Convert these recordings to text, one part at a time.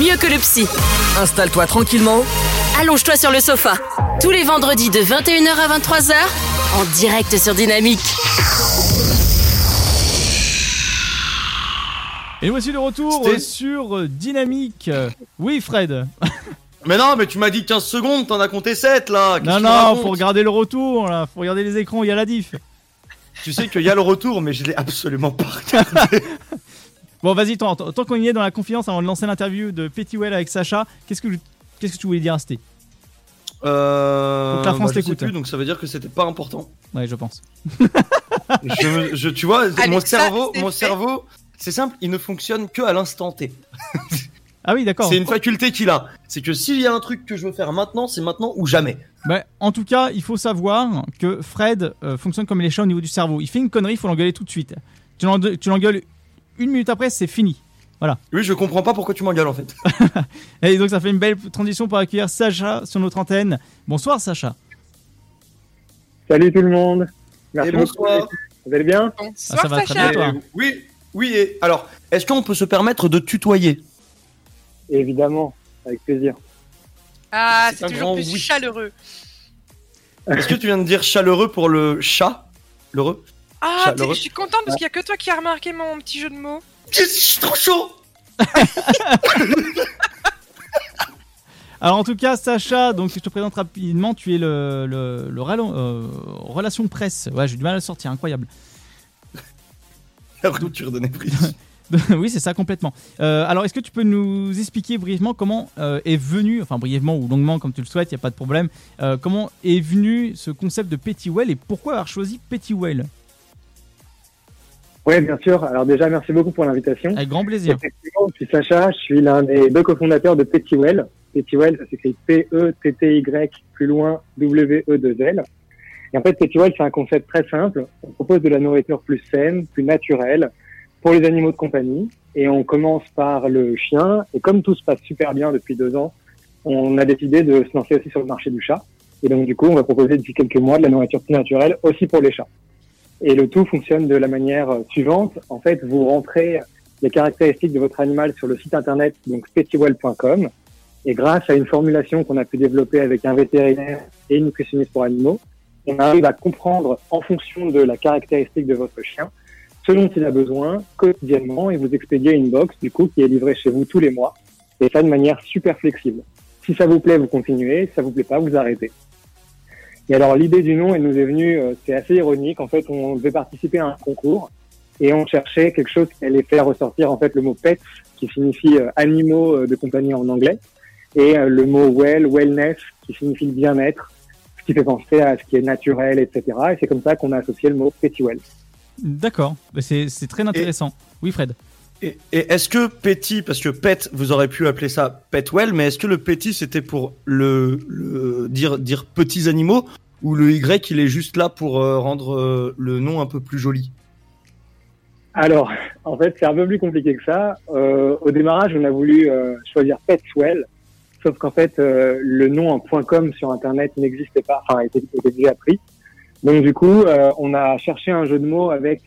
mieux que le psy. Installe-toi tranquillement. Allonge-toi sur le sofa. Tous les vendredis de 21h à 23h, en direct sur Dynamique. Et voici le retour sur Dynamique. Oui, Fred. Mais non, mais tu m'as dit 15 secondes, t'en as compté 7, là. Qu'est-ce non, faut regarder le retour, là. Faut regarder les écrans, il y a la diff. Tu sais qu'il y a le retour, mais je l'ai absolument pas regardé. Bon, vas-y, tant qu'on y est dans la confidence, avant de lancer l'interview de Petitwell avec Sacha, qu'est-ce que tu voulais dire à Sté? Donc la France t'écoute. Je sais plus, donc ça veut dire que c'était pas important. Ouais, je pense. Tu vois, Alexa, mon cerveau... C'est simple, il ne fonctionne que à l'instant T. Ah oui, d'accord. C'est une faculté qu'il a. C'est que s'il y a un truc que je veux faire maintenant, c'est maintenant ou jamais. Bah, en tout cas, il faut savoir que Fred fonctionne comme les chats au niveau du cerveau. Il fait une connerie, il faut l'engueuler tout de suite. Tu l'engueules une minute après, c'est fini. Voilà. Oui, je comprends pas pourquoi tu m'engueules en fait. Et donc, ça fait une belle transition pour accueillir Sacha sur notre antenne. Bonsoir, Sacha. Salut tout le monde. Merci beaucoup. Vous allez bien ? Bonsoir, ça va Sacha. Très bien, toi. Oui. Oui, et alors, est-ce qu'on peut se permettre de tutoyer ? Évidemment, avec plaisir. Ah, c'est toujours plus chaleureux. Est-ce que tu viens de dire chaleureux pour le chat ? L'heureux ? Ah, je suis contente parce qu'il n'y a que toi qui as remarqué mon petit jeu de mots. Je suis trop chaud. Alors, en tout cas, Sacha, donc, je te présente rapidement, tu es le relation presse. Ouais, j'ai du mal à le sortir, incroyable. La rupture de Néprise. Oui, c'est ça, complètement. Alors, est-ce que tu peux nous expliquer brièvement comment est venu, enfin brièvement ou longuement, comme tu le souhaites, il n'y a pas de problème, comment est venu ce concept de Petitwell et pourquoi avoir choisi Petitwell ? Oui, bien sûr. Alors déjà, merci beaucoup pour l'invitation. Avec grand plaisir. Effectivement, je suis Sacha, je suis l'un des deux cofondateurs de Petitwell. Petitwell, ça s'écrit P-E-T-T-Y, plus loin, W-E-2-L. Et en fait, Petitwell, c'est un concept très simple. On propose de la nourriture plus saine, plus naturelle pour les animaux de compagnie. Et on commence par le chien. Et comme tout se passe super bien depuis 2 ans, on a décidé de se lancer aussi sur le marché du chat. Et donc, du coup, on va proposer depuis quelques mois de la nourriture plus naturelle aussi pour les chats. Et le tout fonctionne de la manière suivante. En fait, vous rentrez les caractéristiques de votre animal sur le site internet, donc petitwell.com. Et grâce à une formulation qu'on a pu développer avec un vétérinaire et une nutritionniste pour animaux, on arrive à comprendre en fonction de la caractéristique de votre chien, ce dont il a besoin quotidiennement, et vous expédiez une box du coup qui est livrée chez vous tous les mois, et ça de manière super flexible. Si ça vous plaît, vous continuez, si ça vous plaît pas, vous arrêtez. Et alors l'idée du nom, elle nous est venue, c'est assez ironique, en fait on devait participer à un concours, et on cherchait quelque chose qui allait faire ressortir en fait le mot « pets » qui signifie « animaux de compagnie » en anglais, et le mot « well », « wellness » qui signifie « bien-être », qui fait penser à ce qui est naturel, etc. Et c'est comme ça qu'on a associé le mot Petitwell. D'accord, c'est très intéressant. Oui, Fred. Et est-ce que Petit, parce que Pet, vous aurez pu appeler ça Petitwell, mais est-ce que le Petit, c'était pour le dire petits animaux, ou le Y, il est juste là pour rendre le nom un peu plus joli ? Alors, en fait, c'est un peu plus compliqué que ça. Au démarrage, on a voulu choisir Petitwell, sauf qu'en fait, le nom en .com sur Internet n'existait pas, enfin, était déjà pris. Donc, du coup, on a cherché un jeu de mots avec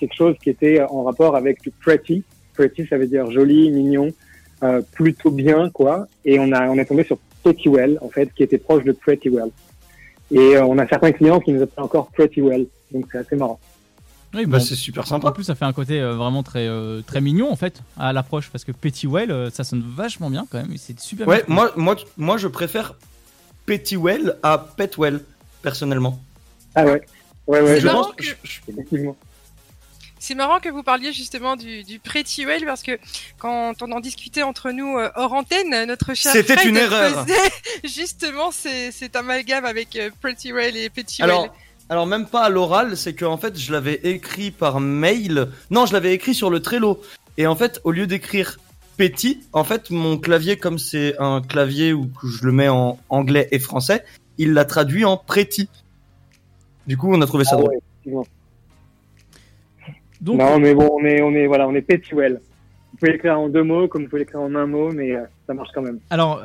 quelque chose qui était en rapport avec pretty. Pretty, ça veut dire joli, mignon, plutôt bien, quoi. Et on est tombé sur Petitwell, en fait, qui était proche de Pretitwell. Et on a certains clients qui nous appellent encore Pretitwell. Donc, c'est assez marrant. Oui, bah, c'est super sympa. En plus, ça fait un côté vraiment très, très mignon en fait à l'approche parce que Petitwell, ça sonne vachement bien quand même. C'est super. Ouais, bien. Moi, je préfère Petitwell à Petwell personnellement. Ah ouais. Ouais. C'est marrant que vous parliez justement du Petitwell parce que quand on en discutait entre nous hors antenne, notre cher Fred faisait justement cet amalgame avec Petitwell et Petitwell. Alors même pas à l'oral, c'est que en fait je l'avais écrit par mail. Non, je l'avais écrit sur le Trello. Et en fait, au lieu d'écrire petit, en fait mon clavier, comme c'est un clavier où je le mets en anglais et français, il l'a traduit en préti. Du coup, on a trouvé ça drôle. Ouais, effectivement. Donc, non, mais bon, on est Petitwell. Vous pouvez l'écrire en 2 mots, comme vous pouvez l'écrire en 1 mot, mais ça marche quand même. Alors,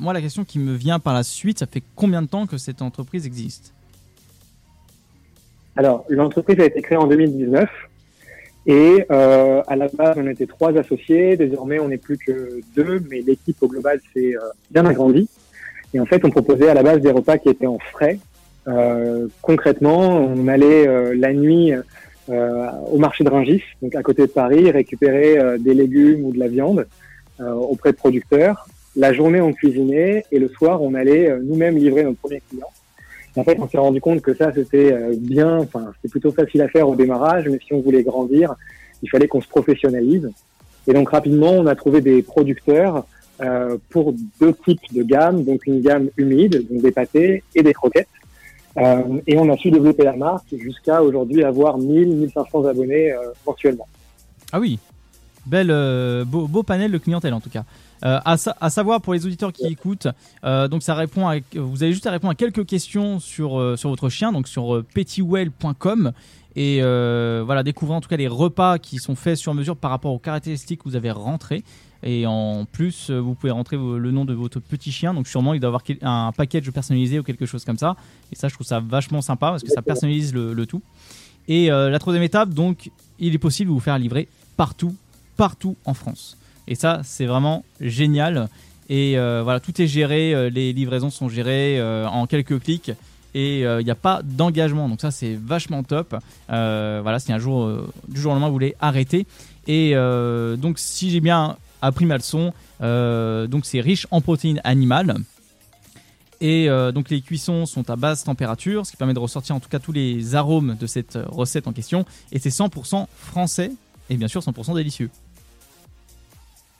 moi, la question qui me vient par la suite, ça fait combien de temps que cette entreprise existe ? Alors, l'entreprise a été créée en 2019 Et à la base, on était 3 associés. Désormais, on n'est plus que 2, mais l'équipe au global s'est bien agrandie. Et en fait, on proposait à la base des repas qui étaient en frais. Concrètement, on allait la nuit au marché de Rungis, donc à côté de Paris, récupérer des légumes ou de la viande auprès de producteurs. La journée, on cuisinait et le soir, on allait nous-mêmes livrer notre premier client. En fait, on s'est rendu compte que ça, c'était bien, enfin, c'était plutôt facile à faire au démarrage, mais si on voulait grandir, il fallait qu'on se professionnalise. Et donc, rapidement, on a trouvé des producteurs pour 2 types de gammes, donc une gamme humide, donc des pâtés et des croquettes. Et on a su développer la marque jusqu'à aujourd'hui avoir 1000-1500 abonnés mensuellement. Ah oui, beau panel de clientèle en tout cas. À savoir pour les auditeurs qui écoutent, donc ça répond à, vous avez juste à répondre à quelques questions sur votre chien, donc sur petitwell.com et voilà, découvrez en tout cas les repas qui sont faits sur mesure par rapport aux caractéristiques que vous avez rentrées. Et en plus, vous pouvez rentrer le nom de votre petit chien, donc sûrement il doit avoir un package personnalisé ou quelque chose comme ça. Et ça, je trouve ça vachement sympa parce que ça personnalise le tout. Et la troisième étape, donc, il est possible de vous faire livrer partout en France. Et ça, c'est vraiment génial. Et voilà, tout est géré, les livraisons sont gérées en quelques clics et il n'y a pas d'engagement. Donc ça, c'est vachement top. Voilà, si un jour, du jour au lendemain, vous voulez arrêter. Et donc, si j'ai bien appris ma leçon, donc c'est riche en protéines animales. Et donc les cuissons sont à basse température, ce qui permet de ressortir en tout cas tous les arômes de cette recette en question. Et c'est 100% français et bien sûr 100% délicieux.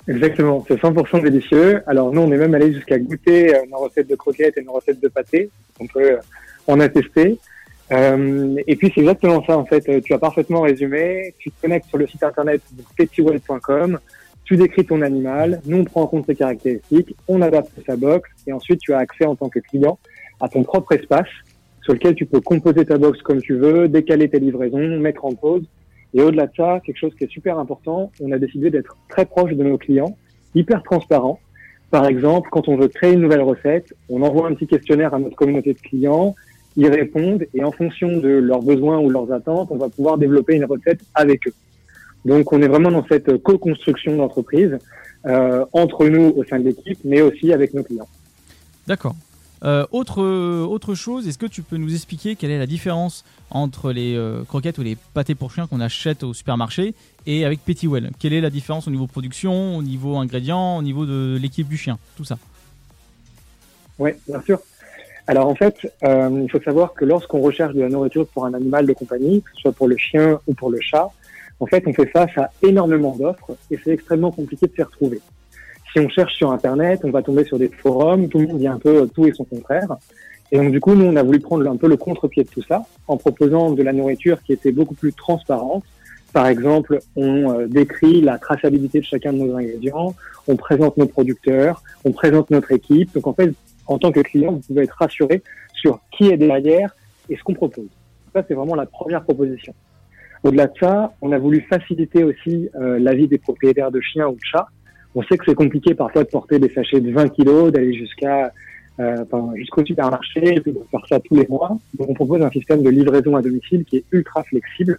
Exactement, c'est 100% délicieux. Alors nous, on est même allé jusqu'à goûter nos recettes de croquettes et nos recettes de pâté. On peut en attester. Et puis c'est exactement ça en fait. Tu as parfaitement résumé. Tu te connectes sur le site internet de petitwell.com. Tu décris ton animal. Nous, on prend en compte ses caractéristiques. On adapte sa box. Et ensuite, tu as accès en tant que client à ton propre espace sur lequel tu peux composer ta box comme tu veux, décaler tes livraisons, mettre en pause. Et au-delà de ça, quelque chose qui est super important, on a décidé d'être très proche de nos clients, hyper transparent. Par exemple, quand on veut créer une nouvelle recette, on envoie un petit questionnaire à notre communauté de clients, ils répondent et en fonction de leurs besoins ou leurs attentes, on va pouvoir développer une recette avec eux. Donc, on est vraiment dans cette co-construction d'entreprise entre nous au sein de l'équipe, mais aussi avec nos clients. D'accord. Autre chose, est-ce que tu peux nous expliquer quelle est la différence entre les croquettes ou les pâtés pour chiens qu'on achète au supermarché et avec Petitwell ? Quelle est la différence au niveau production, au niveau ingrédients, au niveau de l'équipe du chien, tout ça ? Oui, bien sûr. Alors en fait, il faut savoir que lorsqu'on recherche de la nourriture pour un animal de compagnie, que ce soit pour le chien ou pour le chat, en fait on fait face à énormément d'offres et c'est extrêmement compliqué de s'y retrouver. Si on cherche sur Internet, on va tomber sur des forums, tout le monde dit un peu tout et son contraire. Et donc du coup, nous, on a voulu prendre un peu le contre-pied de tout ça en proposant de la nourriture qui était beaucoup plus transparente. Par exemple, on décrit la traçabilité de chacun de nos ingrédients, on présente nos producteurs, on présente notre équipe. Donc en fait, en tant que client, vous pouvez être rassuré sur qui est derrière et ce qu'on propose. Ça, c'est vraiment la première proposition. Au-delà de ça, on a voulu faciliter aussi la vie des propriétaires de chiens ou de chats. On sait que c'est compliqué parfois de porter des sachets de 20 kilos, d'aller jusqu'au supermarché, et puis de faire ça tous les mois. Donc on propose un système de livraison à domicile qui est ultra flexible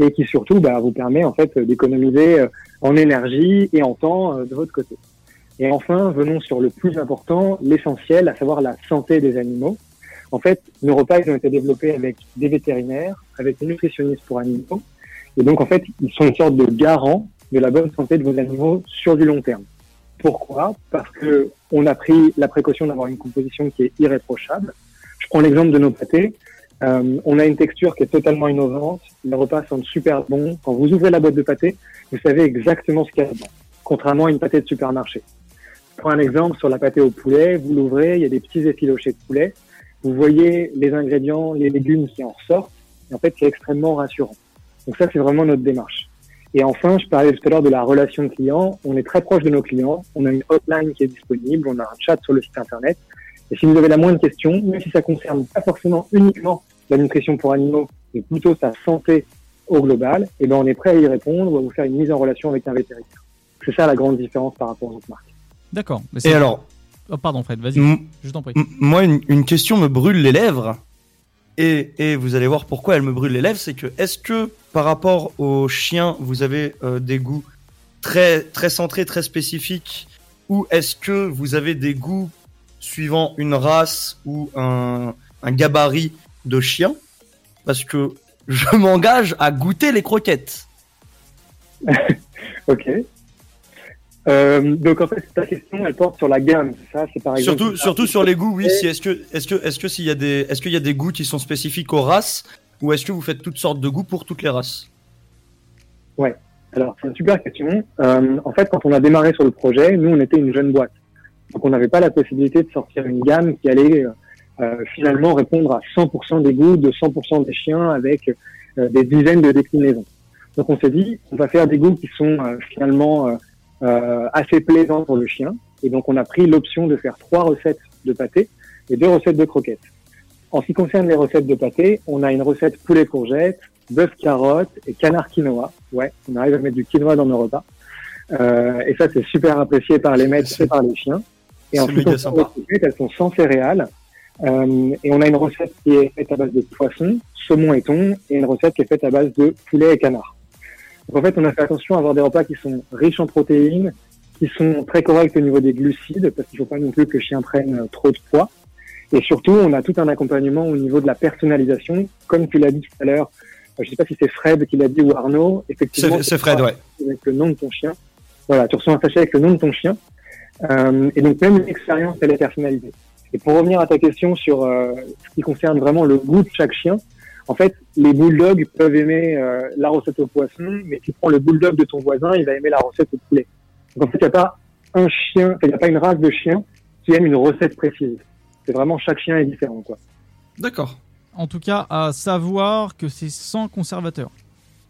et qui surtout vous permet en fait d'économiser en énergie et en temps de votre côté. Et enfin, venons sur le plus important, l'essentiel, à savoir la santé des animaux. En fait, nos repas ils ont été développés avec des vétérinaires, avec des nutritionnistes pour animaux. Et donc en fait, ils sont une sorte de garant de la bonne santé de vos animaux sur du long terme. Pourquoi ? Parce que on a pris la précaution d'avoir une composition qui est irréprochable. Je prends l'exemple de nos pâtés. On a une texture qui est totalement innovante. Les repas sentent super bons. Quand vous ouvrez la boîte de pâté, vous savez exactement ce qu'il y a dedans, contrairement à une pâté de supermarché. Je prends un exemple sur la pâté au poulet. Vous l'ouvrez, il y a des petits effilochés de poulet. Vous voyez les ingrédients, les légumes qui en ressortent. Et en fait, c'est extrêmement rassurant. Donc ça, c'est vraiment notre démarche. Et enfin, je parlais tout à l'heure de la relation client. On est très proche de nos clients. On a une hotline qui est disponible. On a un chat sur le site internet. Et si vous avez la moindre question, même si ça concerne pas forcément uniquement la nutrition pour animaux, mais plutôt sa santé au global, eh ben, on est prêt à y répondre ou à vous faire une mise en relation avec un vétérinaire. C'est ça la grande différence par rapport aux autres marques. D'accord. Mais et alors? Oh, pardon Fred, vas-y, je t'en prie. Moi, une question me brûle les lèvres. Et vous allez voir pourquoi elle me brûle les lèvres, c'est que est-ce que par rapport aux chiens, vous avez des goûts très, très centrés, très spécifiques, ou est-ce que vous avez des goûts suivant une race ou un gabarit de chien? Parce que je m'engage à goûter les croquettes. Ok. Donc en fait ta question elle porte sur la gamme, c'est ça, c'est par exemple surtout sur les goûts, oui. Si est-ce que s'il y a des est-ce qu'il y a des goûts qui sont spécifiques aux races ou est-ce que vous faites toutes sortes de goûts pour toutes les races? Ouais. Alors c'est une super question. En fait quand on a démarré sur le projet, nous on était une jeune boîte, donc on n'avait pas la possibilité de sortir une gamme qui allait finalement répondre à 100% des goûts de 100% des chiens avec des dizaines de déclinaisons. Donc on s'est dit on va faire des goûts qui sont finalement assez plaisant pour le chien, et donc on a pris l'option de faire 3 recettes de pâté et 2 recettes de croquettes. En ce qui concerne les recettes de pâté, on a une recette poulet courgette, bœuf carotte et canard quinoa. Ouais, on arrive à mettre du quinoa dans nos repas, et ça c'est super apprécié par les maîtres et par les chiens. Et ensuite les croquettes, elles sont sans céréales, et on a une recette qui est faite à base de poisson, saumon et thon, et une recette qui est faite à base de poulet et canard. En fait, on a fait attention à avoir des repas qui sont riches en protéines, qui sont très corrects au niveau des glucides, parce qu'il ne faut pas non plus que le chien prenne trop de poids. Et surtout, on a tout un accompagnement au niveau de la personnalisation. Comme tu l'as dit tout à l'heure, je ne sais pas si c'est Fred qui l'a dit ou Arnaud. Effectivement, c'est Fred, ouais. Avec le nom de ton chien. Voilà, tu reçois un sachet avec le nom de ton chien. Et donc, même l'expérience, elle est personnalisée. Et pour revenir à ta question sur ce qui concerne vraiment le goût de chaque chien, en fait, les bulldogs peuvent aimer la recette au poisson, mais tu prends le bulldog de ton voisin, il va aimer la recette au poulet. Donc en fait, il n'y a pas un chien, il n'y a pas une race de chien qui aime une recette précise. C'est vraiment chaque chien est différent, quoi. D'accord. En tout cas, à savoir que c'est sans conservateur.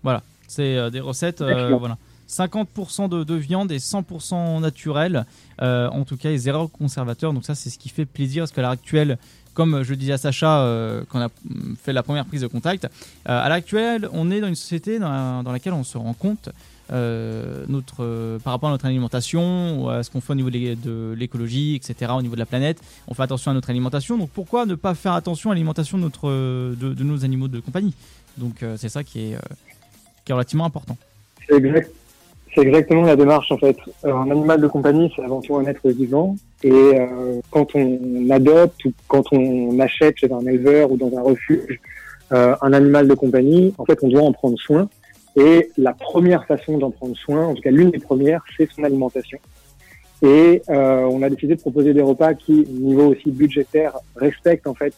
Voilà, c'est des recettes, voilà. 50% de viande et 100% naturel, en tout cas les erreurs conservateurs. Donc ça, c'est ce qui fait plaisir, parce qu'à l'heure actuelle, comme je le disais à Sacha quand on a fait la première prise de contact, à l'heure actuelle, on est dans une société dans laquelle on se rend compte par rapport à notre alimentation, à ce qu'on fait au niveau de l'écologie, etc., au niveau de la planète. On fait attention à notre alimentation, donc pourquoi ne pas faire attention à l'alimentation de nos animaux de compagnie? Donc c'est ça qui est relativement important. C'est exactement la démarche, en fait. Un animal de compagnie, c'est avant tout un être vivant. Et quand on adopte ou quand on achète chez un éleveur ou dans un refuge un animal de compagnie, en fait, on doit en prendre soin. Et la première façon d'en prendre soin, en tout cas l'une des premières, c'est son alimentation. Et on a décidé de proposer des repas qui, au niveau aussi budgétaire, respectent en fait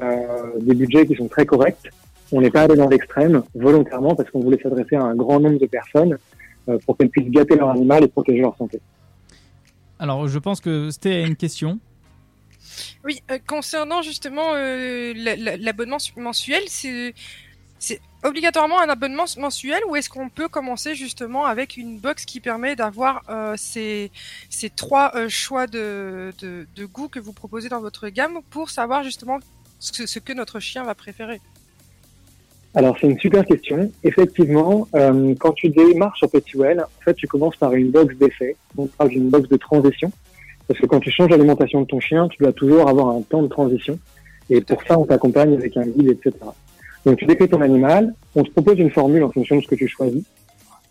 des budgets qui sont très corrects. On n'est pas allé dans l'extrême volontairement parce qu'on voulait s'adresser à un grand nombre de personnes, pour qu'elles puissent gâter leur animal et protéger leur santé. Alors, je pense que Sté a une question. Oui, concernant justement l'abonnement mensuel, c'est obligatoirement un abonnement mensuel, ou est-ce qu'on peut commencer justement avec une box qui permet d'avoir ces 3 choix de goûts que vous proposez dans votre gamme pour savoir justement ce que notre chien va préférer? Alors, c'est une super question. Effectivement, quand tu démarres sur PetUL, en fait, tu commences par une box d'essai. On parle d'une box de transition. Parce que quand tu changes l'alimentation de ton chien, tu dois toujours avoir un temps de transition. Et pour ça, on t'accompagne avec un guide, etc. Donc, tu décris ton animal. On te propose une formule en fonction de ce que tu choisis.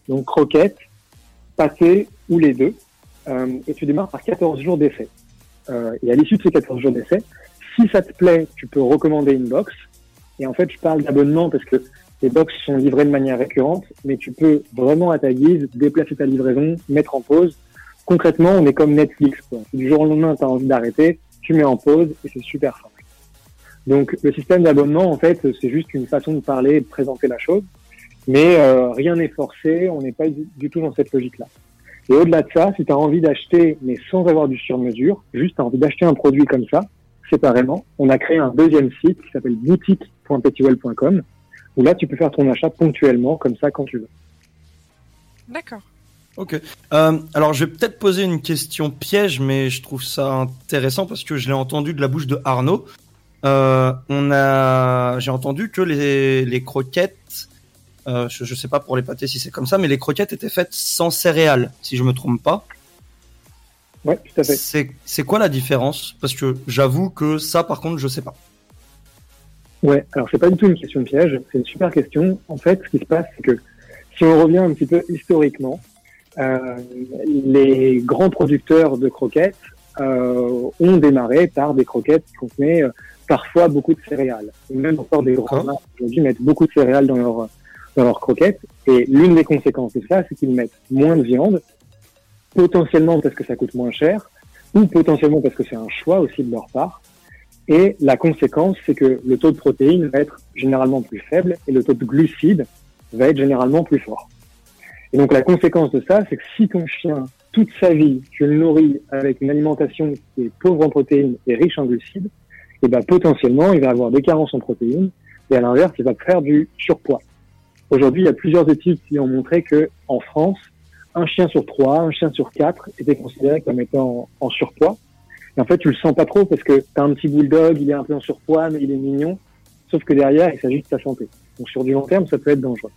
Donc, croquettes, pâté ou les deux. Et tu démarres par 14 jours d'essai. Et à l'issue de ces 14 jours d'essai, si ça te plaît, tu peux recommander une box. Et en fait, je parle d'abonnement parce que les box sont livrées de manière récurrente, mais tu peux vraiment à ta guise déplacer ta livraison, mettre en pause. Concrètement, on est comme Netflix, quoi. Du jour au lendemain, tu as envie d'arrêter, tu mets en pause et c'est super simple. Donc, le système d'abonnement, en fait, c'est juste une façon de parler et de présenter la chose, mais rien n'est forcé, on n'est pas du tout dans cette logique-là. Et au-delà de ça, si tu as envie d'acheter, mais sans avoir du sur-mesure, juste tu as envie d'acheter un produit comme ça, séparément, on a créé un deuxième site qui s'appelle boutique.petuel.com où là tu peux faire ton achat ponctuellement comme ça quand tu veux. D'accord. Ok. Alors je vais peut-être poser une question piège, mais je trouve ça intéressant parce que je l'ai entendu de la bouche de Arnaud. J'ai entendu que les croquettes, je sais pas pour les pâtés si c'est comme ça, mais les croquettes étaient faites sans céréales, si je me trompe pas. Ouais, tout à fait. C'est quoi la différence? Parce que j'avoue que ça, par contre, je sais pas. Ouais, alors c'est pas du tout une question de piège, c'est une super question. En fait, ce qui se passe, c'est que si on revient un petit peu historiquement, les grands producteurs de croquettes ont démarré par des croquettes qui contenaient parfois beaucoup de céréales. Et même encore des grands marques aujourd'hui mettent beaucoup de céréales dans leurs croquettes. Et l'une des conséquences de ça, c'est qu'ils mettent moins de viande, potentiellement parce que ça coûte moins cher, ou potentiellement parce que c'est un choix aussi de leur part. Et la conséquence, c'est que le taux de protéines va être généralement plus faible et le taux de glucides va être généralement plus fort. Et donc la conséquence de ça, c'est que si ton chien, toute sa vie, tu le nourris avec une alimentation qui est pauvre en protéines et riche en glucides, et ben potentiellement, il va avoir des carences en protéines et à l'inverse, il va faire du surpoids. Aujourd'hui, il y a plusieurs études qui ont montré que en France, 1 chien sur 3, 1 chien sur 4 était considéré comme étant en surpoids. Et en fait, tu le sens pas trop parce que t'as un petit bulldog, il est un peu en surpoids, mais il est mignon. Sauf que derrière, il s'agit de ta santé. Donc, sur du long terme, ça peut être dangereux.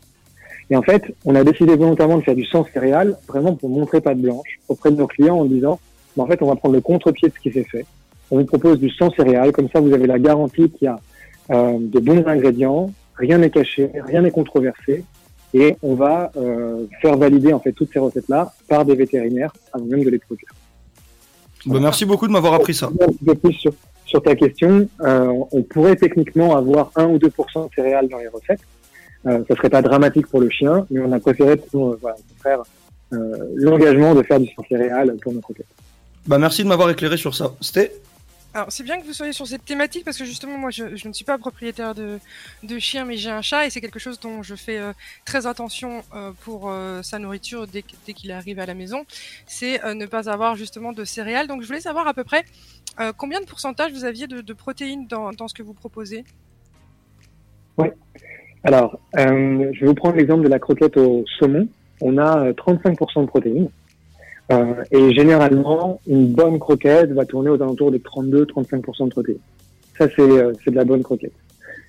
Et en fait, on a décidé volontairement de faire du sans céréales, vraiment pour montrer patte blanche auprès de nos clients en disant, bah, en fait, on va prendre le contre-pied de ce qui s'est fait. On vous propose du sans céréales. Comme ça, vous avez la garantie qu'il y a, de bons ingrédients. Rien n'est caché, rien n'est controversé. Et on va, faire valider, en fait, toutes ces recettes-là par des vétérinaires avant même de les produire. Bah, merci beaucoup de m'avoir appris ça. Sur ta question, on pourrait techniquement avoir 1 ou 2% de céréales dans les recettes. Ça serait pas dramatique pour le chien, mais on a préféré faire l'engagement de faire du sans céréales pour nos croquettes. Bah, merci de m'avoir éclairé sur ça. C'était... Alors, c'est bien que vous soyez sur cette thématique parce que justement, moi, je ne suis pas propriétaire de chien, mais j'ai un chat et c'est quelque chose dont je fais très attention pour sa nourriture dès qu'il arrive à la maison. C'est ne pas avoir justement de céréales. Donc, je voulais savoir à peu près combien de pourcentage vous aviez de protéines dans ce que vous proposez. Oui. Alors, je vais vous prendre l'exemple de la croquette au saumon. On a 35% de protéines. Et généralement, une bonne croquette va tourner aux alentours des 32-35% de protéines. Ça, c'est de la bonne croquette.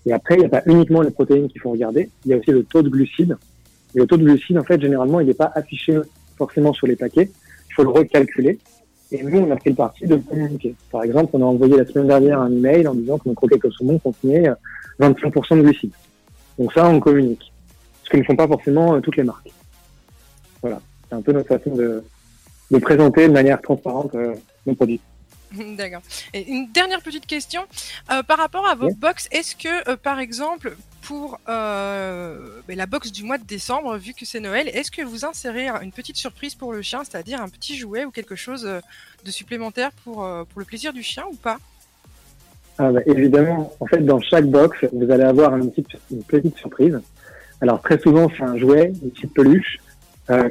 Et après, il n'y a pas uniquement les protéines qu'il faut regarder, il y a aussi le taux de glucides. Et le taux de glucides, en fait, généralement, il n'est pas affiché forcément sur les paquets. Il faut le recalculer. Et nous, on a pris le parti de communiquer. Par exemple, on a envoyé la semaine dernière un email en disant que nos croquettes au saumon contenaient 25% de glucides. Donc ça, on communique. Ce que ne font pas forcément toutes les marques. Voilà. C'est un peu notre façon de présenter de manière transparente nos produits. D'accord. Et une dernière petite question. Par rapport à vos box, est-ce que, par exemple, pour la box du mois de décembre, vu que c'est Noël, est-ce que vous insérez une petite surprise pour le chien, c'est-à-dire un petit jouet ou quelque chose de supplémentaire pour le plaisir du chien ou pas ? Ah bah, évidemment. En fait, dans chaque box, vous allez avoir une petite surprise. Alors, très souvent, c'est un jouet, une petite peluche,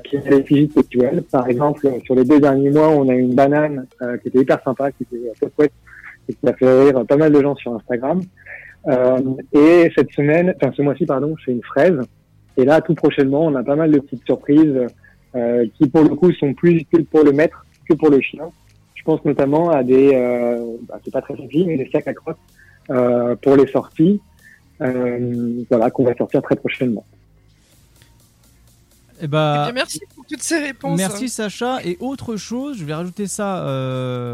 qui est à l'effigie de Pectuel. Par exemple, sur les 2 derniers mois, on a eu une banane qui était hyper sympa, qui était à Popouette et qui a fait rire pas mal de gens sur Instagram. Et ce mois-ci, c'est une fraise. Et là, tout prochainement, on a pas mal de petites surprises qui, pour le coup, sont plus utiles pour le maître que pour le chien. Je pense notamment à c'est pas très simple, mais des sacs à crottes pour les sorties, qu'on va sortir très prochainement. Eh bien, merci pour toutes ces réponses. Merci Sacha. Et autre chose, je vais rajouter ça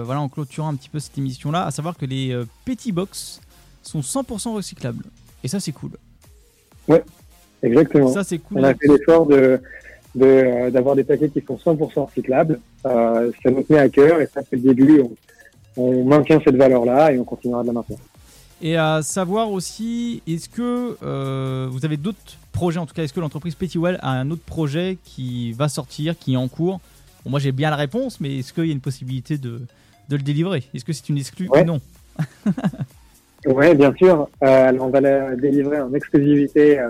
en clôturant un petit peu cette émission-là, à savoir que les petits box sont 100% recyclables. Et ça, c'est cool. Ouais, exactement. Ça, c'est cool. On a fait l'effort d'avoir des paquets qui sont 100% recyclables. Ça nous tenait à cœur et ça, c'est le début. On maintient cette valeur-là et on continuera de la maintenir. Et à savoir aussi, est-ce que vous avez d'autres projets, en tout cas, est-ce que l'entreprise Petitwell a un autre projet qui va sortir, qui est en cours ? Bon, moi, j'ai bien la réponse, mais est-ce qu'il y a une possibilité de le délivrer ? Est-ce que c'est une exclue ou non ? Oui, bien sûr. Alors, on va la délivrer en exclusivité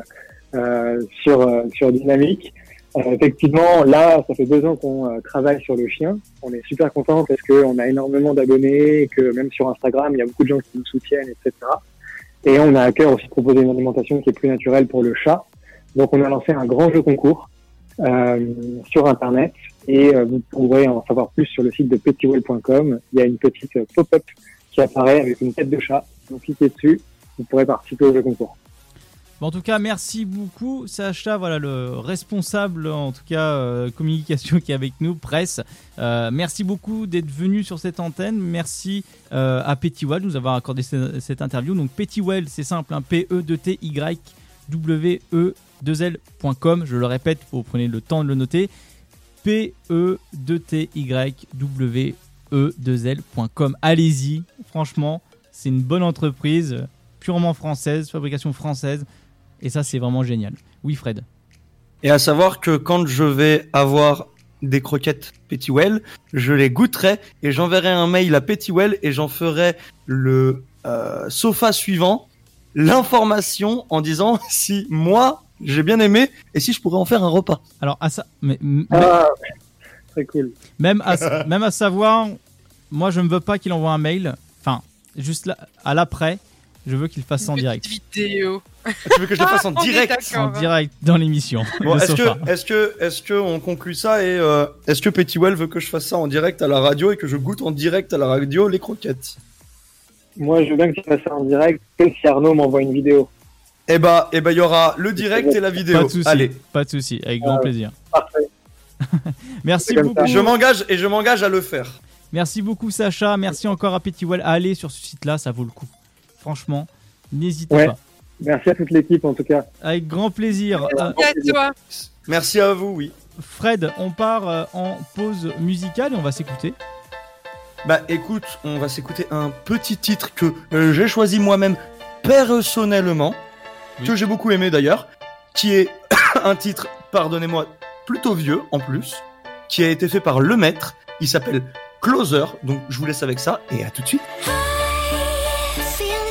sur Dynamique. Effectivement, là, ça fait 2 ans qu'on travaille sur le chien. On est super contents parce qu'on a énormément d'abonnés, et que même sur Instagram, il y a beaucoup de gens qui nous soutiennent, etc. Et on a à cœur aussi de proposer une alimentation qui est plus naturelle pour le chat. Donc, on a lancé un grand jeu concours sur Internet et vous pourrez en savoir plus sur le site de petitwell.com. Il y a une petite pop-up qui apparaît avec une tête de chat. Donc, cliquez dessus, vous pourrez participer au jeu concours. Bon, en tout cas, merci beaucoup Sacha, voilà le responsable en tout cas communication qui est avec nous, presse. Merci beaucoup d'être venu sur cette antenne. Merci à Petty Wild de nous avoir accordé cette interview. Donc Petty Wild, c'est simple, hein, PETYWE2L.com. Je le répète, vous prenez le temps de le noter. PETYWE2L.com. Allez-y, franchement, c'est une bonne entreprise purement française, fabrication française. Et ça, c'est vraiment génial. Oui, Fred. Et à savoir que quand je vais avoir des croquettes Petty Wild, je les goûterai et j'enverrai un mail à Petty Wild et j'en ferai le sofa suivant, l'information en disant si moi, j'ai bien aimé et si je pourrais en faire un repas. Alors, à ça... très cool. Même à savoir, moi, je ne veux pas qu'il envoie un mail. Enfin, juste là, à l'après. Je veux qu'il le fasse en direct. Vidéo. Tu veux que je le fasse en direct, en direct dans l'émission. Bon, est-ce que on conclut ça et est-ce que Petty Wild veut que je fasse ça en direct à la radio et que je goûte en direct à la radio les croquettes? Moi, je veux bien que tu fasses ça en direct. Même si Arnaud m'envoie une vidéo. Eh ben, il y aura le direct et la vidéo. Pas de souci. Allez, pas de souci, avec grand plaisir. Parfait. Merci beaucoup. Je m'engage à le faire. Merci beaucoup Sacha. Merci encore à Petty Wild. Allez sur ce site-là, ça vaut le coup. Franchement, n'hésitez pas. Merci à toute l'équipe en tout cas. Avec grand plaisir. Merci à toi. Merci à vous, oui. Fred, on part en pause musicale et on va s'écouter. Bah écoute, on va s'écouter un petit titre que j'ai choisi moi-même personnellement, que j'ai beaucoup aimé d'ailleurs, qui est un titre, pardonnez-moi, plutôt vieux en plus, qui a été fait par Le Maître. Il s'appelle Closer, donc je vous laisse avec ça et à tout de suite.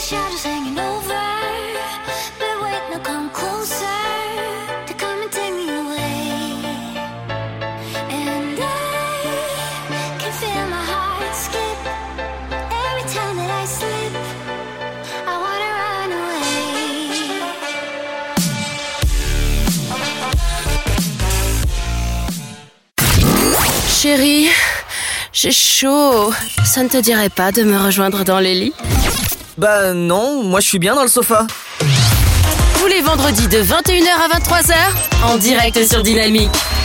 Shadows hanging over, but wait, now come closer, they're coming, take me away, and I can feel my heart skip, every time that I slip, I wanna run away. Chérie, j'ai chaud, ça ne te dirait pas de me rejoindre dans les lits? Bah non, moi je suis bien dans le sofa. Tous les vendredis de 21h à 23h, en direct sur Dynamique.